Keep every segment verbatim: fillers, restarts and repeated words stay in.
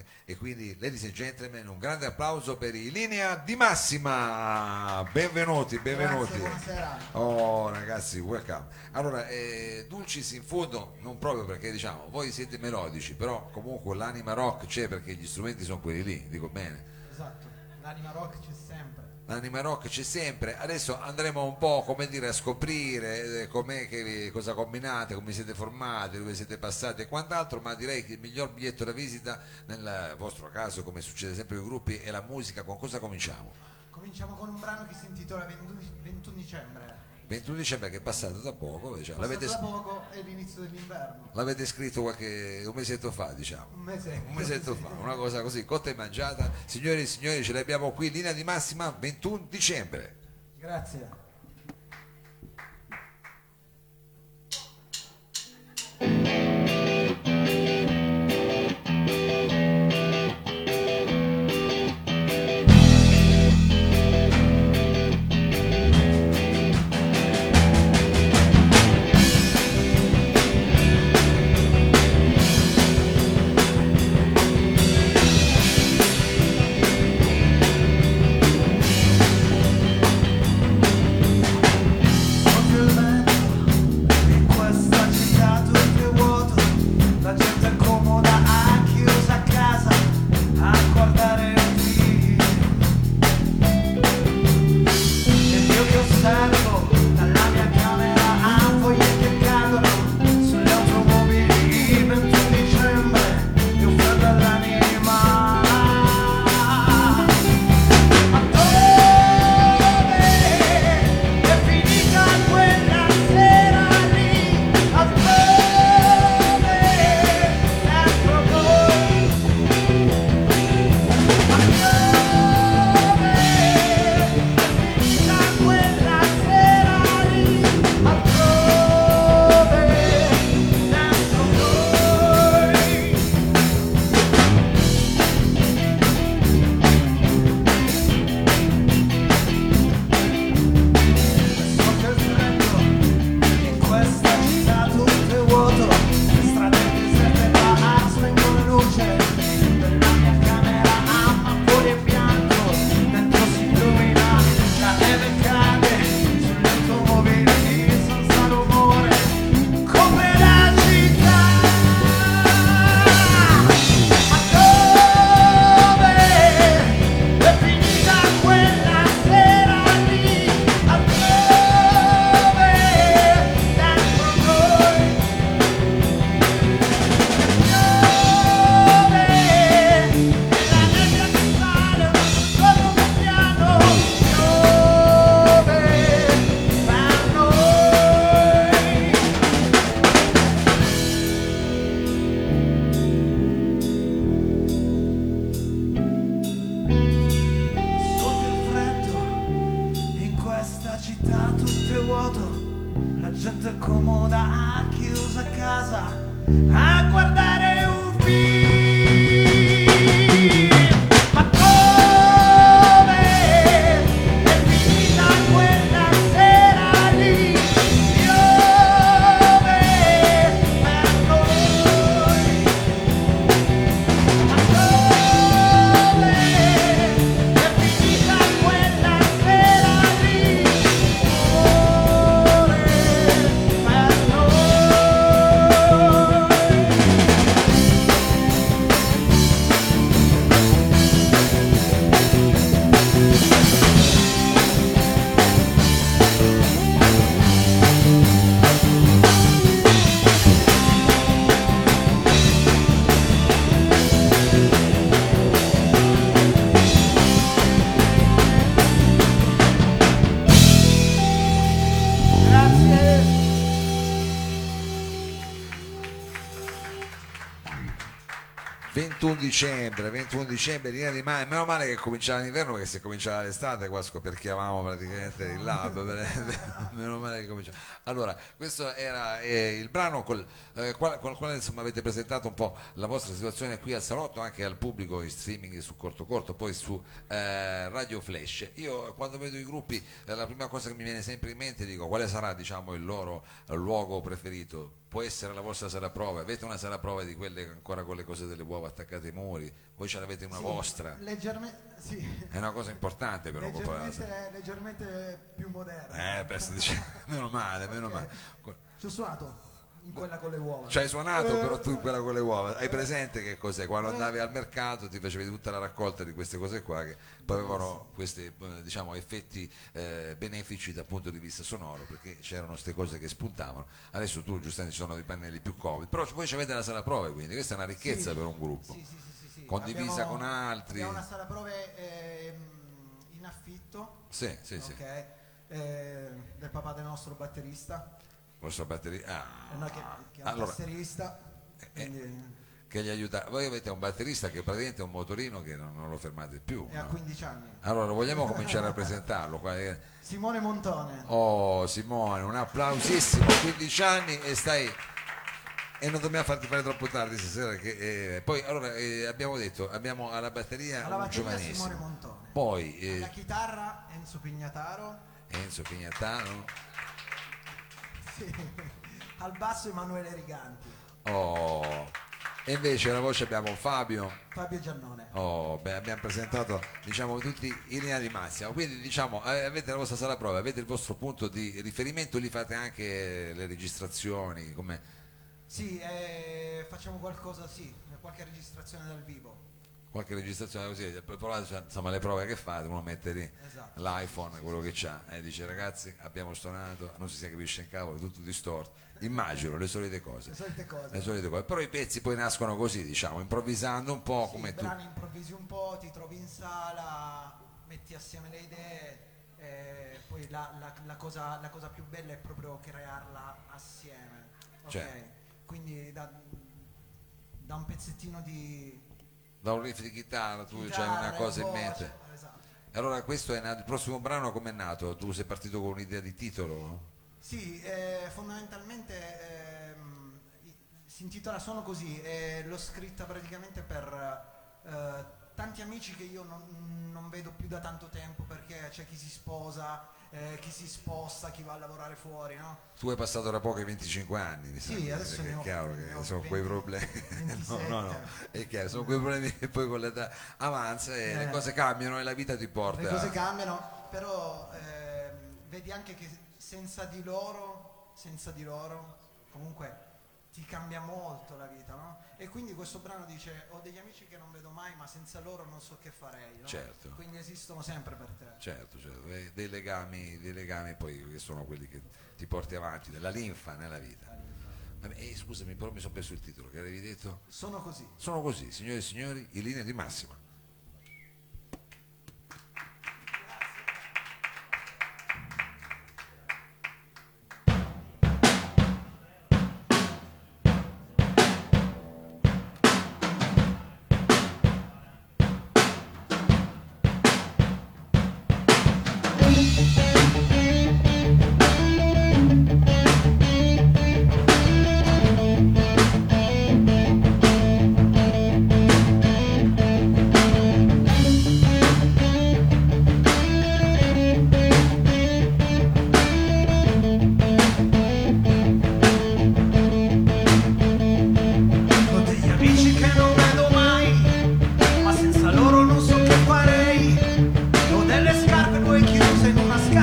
rock. E quindi, ladies and gentlemen, un grande applauso per i Linea di Massima. Benvenuti, benvenuti. Grazie, oh ragazzi, welcome. Allora, eh, Dulcis in fondo, non proprio perché diciamo, voi siete melodici, però comunque l'anima rock c'è perché gli strumenti sono quelli lì, dico bene. Esatto, l'anima rock c'è sempre. L'anima rock c'è sempre. Adesso andremo un po', come dire, a scoprire com'è che, cosa combinate, come siete formati, dove siete passati e quant'altro, ma direi che il miglior biglietto da visita nel vostro caso, come succede sempre con i gruppi, è la musica. Con cosa cominciamo? Cominciamo con un brano che si intitola ventuno dicembre. ventuno dicembre, che è passato da poco, diciamo. Passato da poco, è l'inizio dell'inverno. L'avete scritto qualche un mesetto fa, diciamo. Un mesetto, un mesetto fa, una cosa così, cotta e mangiata. Signore e signori, ce l'abbiamo qui, Linea di Massima, ventuno dicembre. Grazie. ventuno dicembre, ventuno dicembre, Linea di Massima. Meno male che cominciava l'inverno, perché se cominciava l'estate qua scoperchiavamo praticamente il lab. Meno male che cominciava. Allora, questo era eh, il brano col eh, quale, qual, qual, insomma, avete presentato un po' la vostra situazione qui al salotto, anche al pubblico in streaming su Corto Corto, poi su eh, Radio Flash. Io quando vedo i gruppi eh, la prima cosa che mi viene sempre in mente dico quale sarà, diciamo, il loro eh, luogo preferito. può essere la vostra sala prova. Avete una sala prova di quelle ancora con le cose delle uova attaccate ai muri? Voi ce l'avete una, sì, vostra? Leggermente, sì. È una cosa importante però. Leggermente, leggermente più moderna. Eh, beh, diciamo, meno male, okay. meno male. Ci ho suonato in quella con le uova. Ci hai suonato eh, però tu in quella con le uova. Hai presente che cos'è? Quando eh. andavi al mercato ti facevi tutta la raccolta di queste cose qua che poi avevano questi, diciamo, effetti eh, benefici dal punto di vista sonoro, perché c'erano queste cose che spuntavano. Adesso tu giustamente ci sono dei pannelli più comodi, però voi ci avete la sala prove, quindi questa è una ricchezza, sì, per un gruppo, sì, sì, sì, sì, sì. condivisa abbiamo, con altri. Abbiamo una sala prove eh, in affitto, sì, sì, okay, sì. Eh, del papà del nostro batterista, vostro batterista, ah, no, che, che è un allora, batterista quindi... eh, che gli aiuta. Voi avete un batterista che praticamente è un motorino che non, non lo fermate più, è no? a quindici anni. Allora vogliamo cominciare a presentarlo. Simone Montone. Oh Simone, un applausissimo, quindici anni e stai, e non dobbiamo farti fare troppo tardi stasera che, eh, poi allora eh, abbiamo detto abbiamo alla batteria, alla batteria un giovanissimo Simone Montone, poi eh, alla chitarra Enzo Pignataro Enzo Pignataro al basso Emanuele Riganti, oh, e invece alla voce abbiamo Fabio Fabio Giannone. Oh, beh, abbiamo presentato, diciamo, tutti in linea di massima, quindi diciamo avete la vostra sala prova, avete il vostro punto di riferimento, lì fate anche le registrazioni come... sì, eh, facciamo qualcosa, sì, qualche registrazione dal vivo, qualche registrazione così, provate, insomma, le prove che fate, uno mette lì, esatto, l'iPhone, quello che c'ha, e dice ragazzi abbiamo suonato, non si capisce in cavolo, tutto distorto, immagino le solite cose, le solite cose, le solite cose. Però i pezzi poi nascono così, diciamo, improvvisando un po', sì, come tu i brani improvvisi un po', ti trovi in sala, metti assieme le idee e poi la, la, la, cosa, la cosa più bella è proprio crearla assieme, ok? Cioè, quindi da, da un pezzettino di da un riff di chitarra, tu hai una cosa in mente. Esatto. Allora questo è nato, il prossimo brano com'è nato? Tu sei partito con un'idea di titolo? Sì, eh, fondamentalmente eh, si intitola Sono Così e eh, l'ho scritta praticamente per eh, tanti amici che io non, non vedo più da tanto tempo, perché c'è chi si sposa, eh, chi si sposta, chi va a lavorare fuori, no? Tu hai passato da poco i venticinque anni, mi sì, adesso ne ho, è chiaro ne che ho sono venti, quei problemi, no, no, no, è chiaro, sono quei problemi che poi con l'età avanza e eh, le cose cambiano e la vita ti porta. Le cose cambiano, però eh, vedi anche che senza di loro, senza di loro, comunque ti cambia molto la vita, no? E quindi questo brano dice: ho degli amici che non vedo mai, ma senza loro non so che farei, no? Certo. Quindi esistono sempre per te. Certo, certo. E dei legami, dei legami poi che sono quelli che ti porti avanti, della linfa nella vita. Vabbè, eh, scusami, però mi sono perso il titolo, che avevi detto? Sono così. Sono così, signore e signori, in linea di massima. Scarpe due chiuse in una scatola.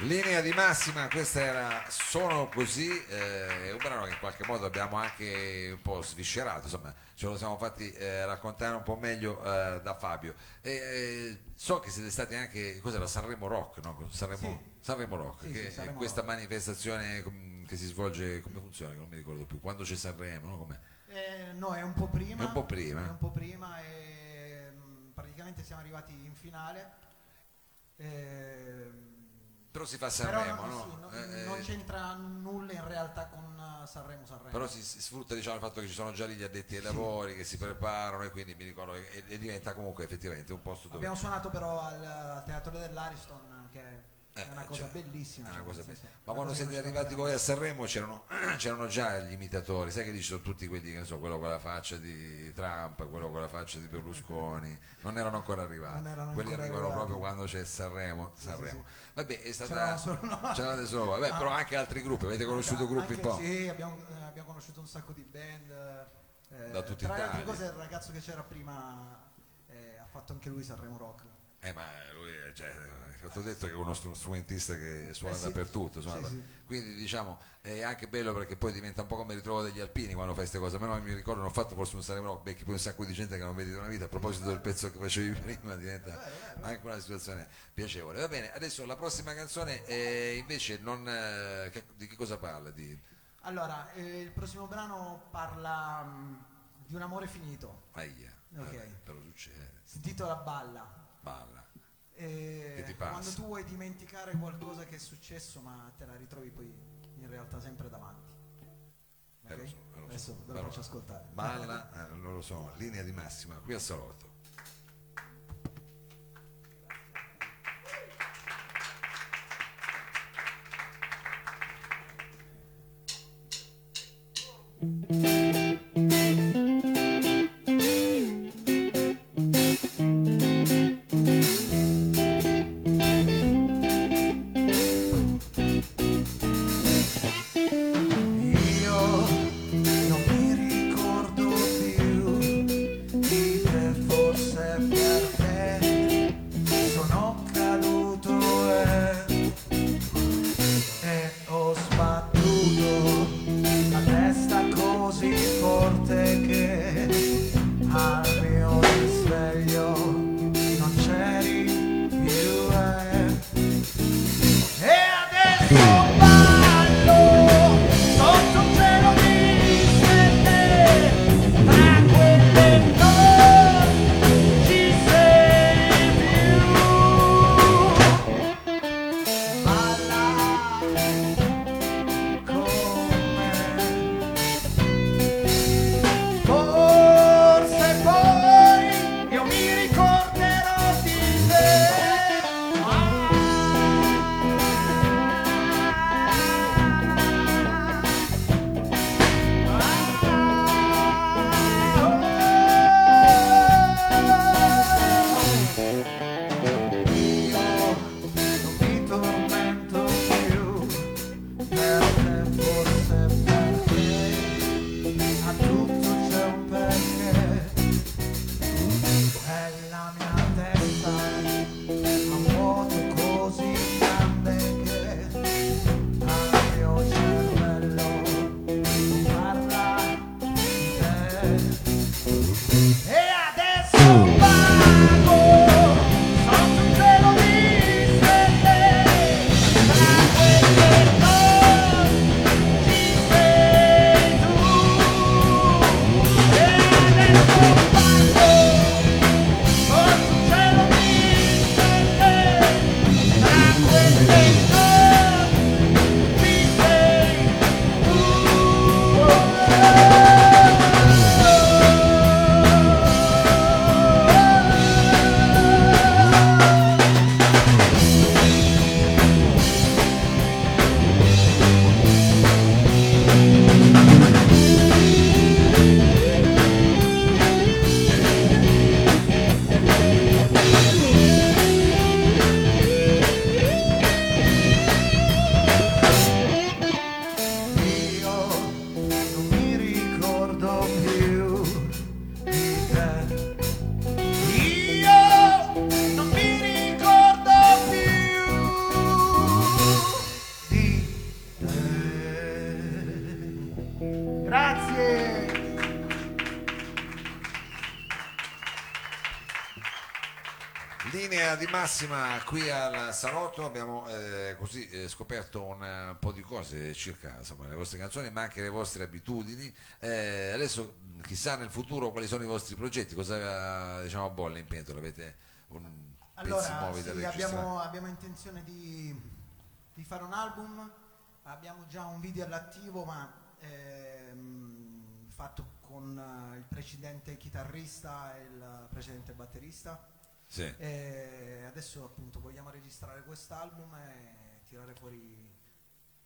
Linea di Massima, questa era Sono Così, eh, un brano che in qualche modo abbiamo anche un po' sviscerato, insomma ce lo siamo fatti eh, raccontare un po' meglio eh, da Fabio. E, eh, so che siete stati anche, cos'era, Sanremo Rock, no? Sanremo, sì. Sanremo Rock, sì, che sì, Sanremo questa Rock. Manifestazione che si svolge, come funziona? Che non mi ricordo più, quando c'è Sanremo, no? Com'è? Eh, no, è un po' prima. È un po' prima. È un po' prima e praticamente siamo arrivati in finale. Eh, Però si fa Sanremo, però non, no? Sì, no, eh, non c'entra nulla in realtà con Sanremo Sanremo. Però si, si sfrutta, diciamo, il fatto che ci sono già lì gli addetti ai lavori, sì, che si preparano, e quindi mi ricordo e, e diventa comunque effettivamente un posto dove... Abbiamo suonato però al, al Teatro dell'Ariston, che è una eh, cosa cioè, bellissima. Una cioè, cosa bellissima. Sì, sì. Ma una quando cosa siete arrivati voi a Sanremo c'erano, c'erano già gli imitatori, sai che lì ci sono tutti quelli, che ne so, quello con la faccia di Trump, quello con la faccia di Berlusconi, non erano ancora arrivati, erano quelli ancora arrivano arrivati. Proprio quando c'è Sanremo. Sanremo. Sì, sì, sì. Vabbè, è stata solo noi. Solo. Vabbè, ah, però anche altri gruppi, avete conosciuto anche, gruppi anche, un po'? Sì, abbiamo, abbiamo conosciuto un sacco di band, eh, da tutti i tra le altre cose il ragazzo che c'era prima eh, ha fatto anche lui Sanremo Rock. Eh, ma lui cioè, ti ho detto che è uno strumentista che suona eh sì, dappertutto, suona sì, da... sì. Quindi diciamo è anche bello perché poi diventa un po' come il ritrovo degli alpini quando fai queste cose. A me non mi ricordo, non ho fatto forse un Sanremo Rock, becchi poi un sacco di gente che non vedi da una vita. A proposito del pezzo che facevi prima, diventa anche una situazione piacevole. Va bene, adesso la prossima canzone è invece non eh, che, di che cosa parla? Di... Allora, eh, il prossimo brano parla mh, di un amore finito. Ahia, okay. Vabbè, però succede. Si intitola Balla. Balla. E che ti passa? Quando tu vuoi dimenticare qualcosa che è successo, ma te la ritrovi poi in realtà sempre davanti. Okay? Eh lo so, eh lo adesso ve so, lo faccio ascoltare. Balla, eh, non lo so, Linea di Massima, qui a Salotto. Forse Linea di Massima qui al Salotto. Abbiamo eh, così eh, scoperto una, un po' di cose circa, insomma, le vostre canzoni, ma anche le vostre abitudini. Eh, adesso chissà nel futuro quali sono i vostri progetti, cosa diciamo bolle in pentola, avete un allora, sì, abbiamo, abbiamo intenzione di, di fare un album, abbiamo già un video all'attivo, ma ehm, fatto con uh, il precedente chitarrista e il precedente batterista. Sì. E adesso appunto vogliamo registrare quest'album e tirare fuori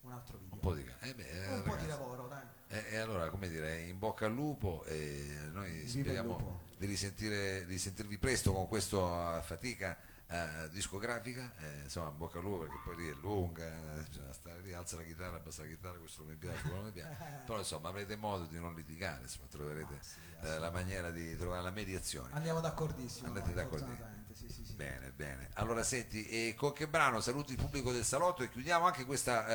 un altro video, un po' di, eh beh, un ragazzi, po' di lavoro, dai. E, e allora, come dire, in bocca al lupo, e noi Viva speriamo di risentire, di sentirvi presto con questa fatica eh, discografica, eh, insomma, in bocca al lupo, perché poi lì è lunga, cioè, stare lì, alza la chitarra, abbassa la chitarra, questo non mi piace, quello non mi piace, però insomma avrete modo di non litigare, insomma, troverete ah, sì, eh, la maniera di trovare la mediazione. Andiamo d'accordissimo. Andate d'accordissimo. Sì, sì, sì. Bene, bene. Allora senti, e con che brano saluti il pubblico del Salotto e chiudiamo anche questa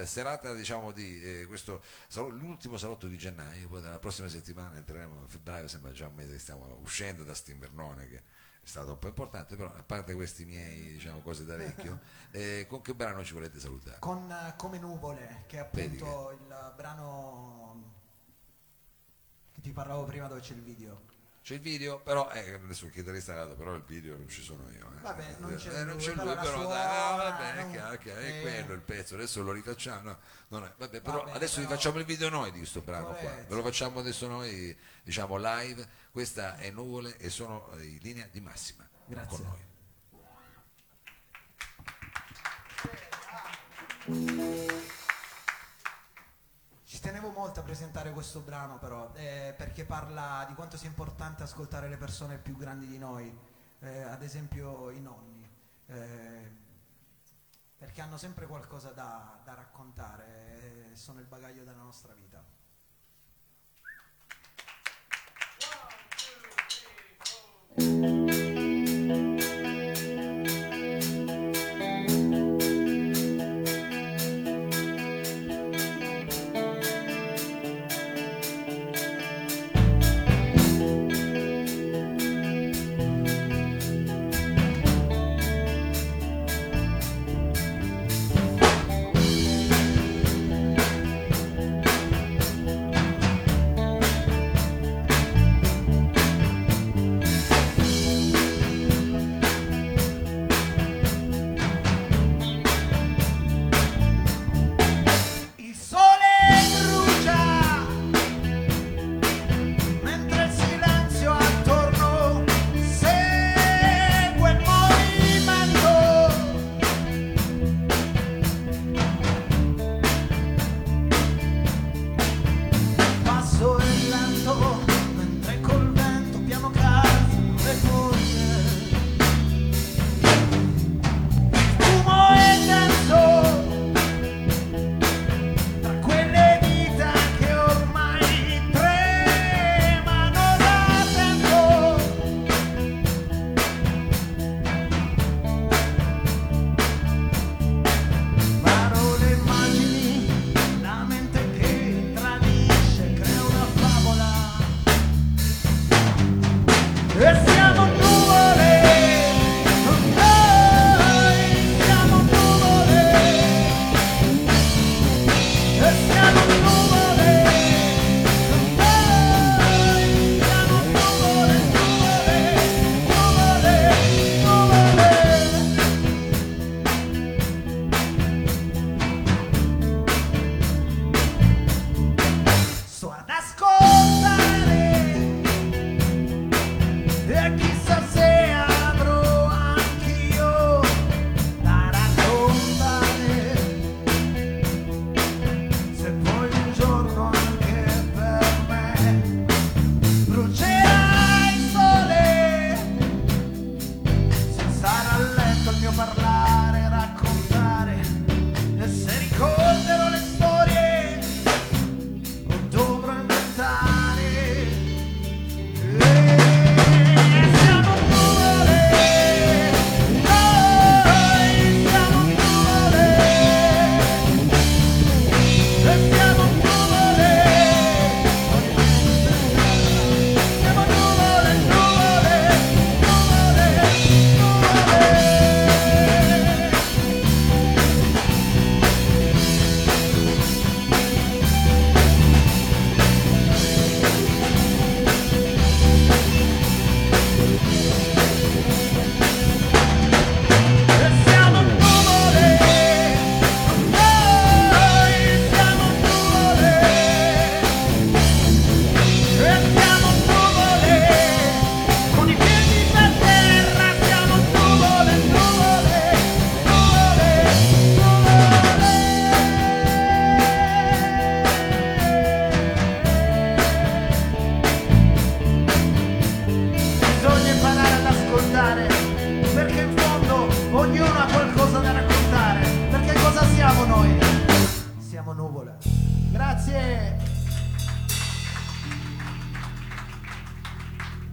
eh, serata, diciamo, di eh, questo salotto, l'ultimo Salotto di gennaio. Poi dalla prossima settimana entreremo a febbraio, sembra già un mese che stiamo uscendo da st'invernone che è stato un po' importante, però a parte questi miei, diciamo, cose da vecchio, eh, con che brano ci volete salutare? Con uh, Come Nuvole, che è appunto Vedi, il brano che ti parlavo prima, dove c'è il video. C'è il video, però eh, adesso il chitarrista è andato, però il video non ci sono io. Eh. Vabbè, non c'è eh, lui, lui, però, però suora, ah, vabbè, non... okay, okay, eh. è quello il pezzo, adesso lo rifacciamo. No, non è, vabbè, però vabbè, adesso però... rifacciamo il video noi di questo brano Corretto. qua, ve lo facciamo adesso noi, diciamo, live. Questa è Nuvole e sono in Linea di Massima. Grazie. Con noi. Tenevo molto a presentare questo brano, però eh, perché parla di quanto sia importante ascoltare le persone più grandi di noi, eh, ad esempio i nonni, eh, perché hanno sempre qualcosa da, da raccontare, eh, sono il bagaglio della nostra vita. One, two, three,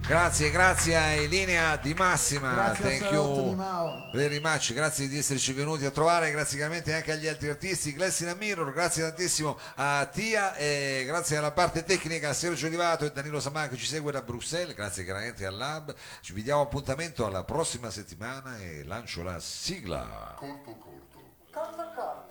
Grazie, grazie a Linea di Massima, grazie, thank you very much, grazie di esserci venuti a trovare, grazie chiaramente anche agli altri artisti, Glass in a Mirror, grazie tantissimo a Tia e grazie alla parte tecnica a Sergio Olivato e Danilo Saman che ci segue da Bruxelles, grazie chiaramente al Lab, ci vediamo appuntamento alla prossima settimana e lancio la sigla. Corto corto. Corto corto.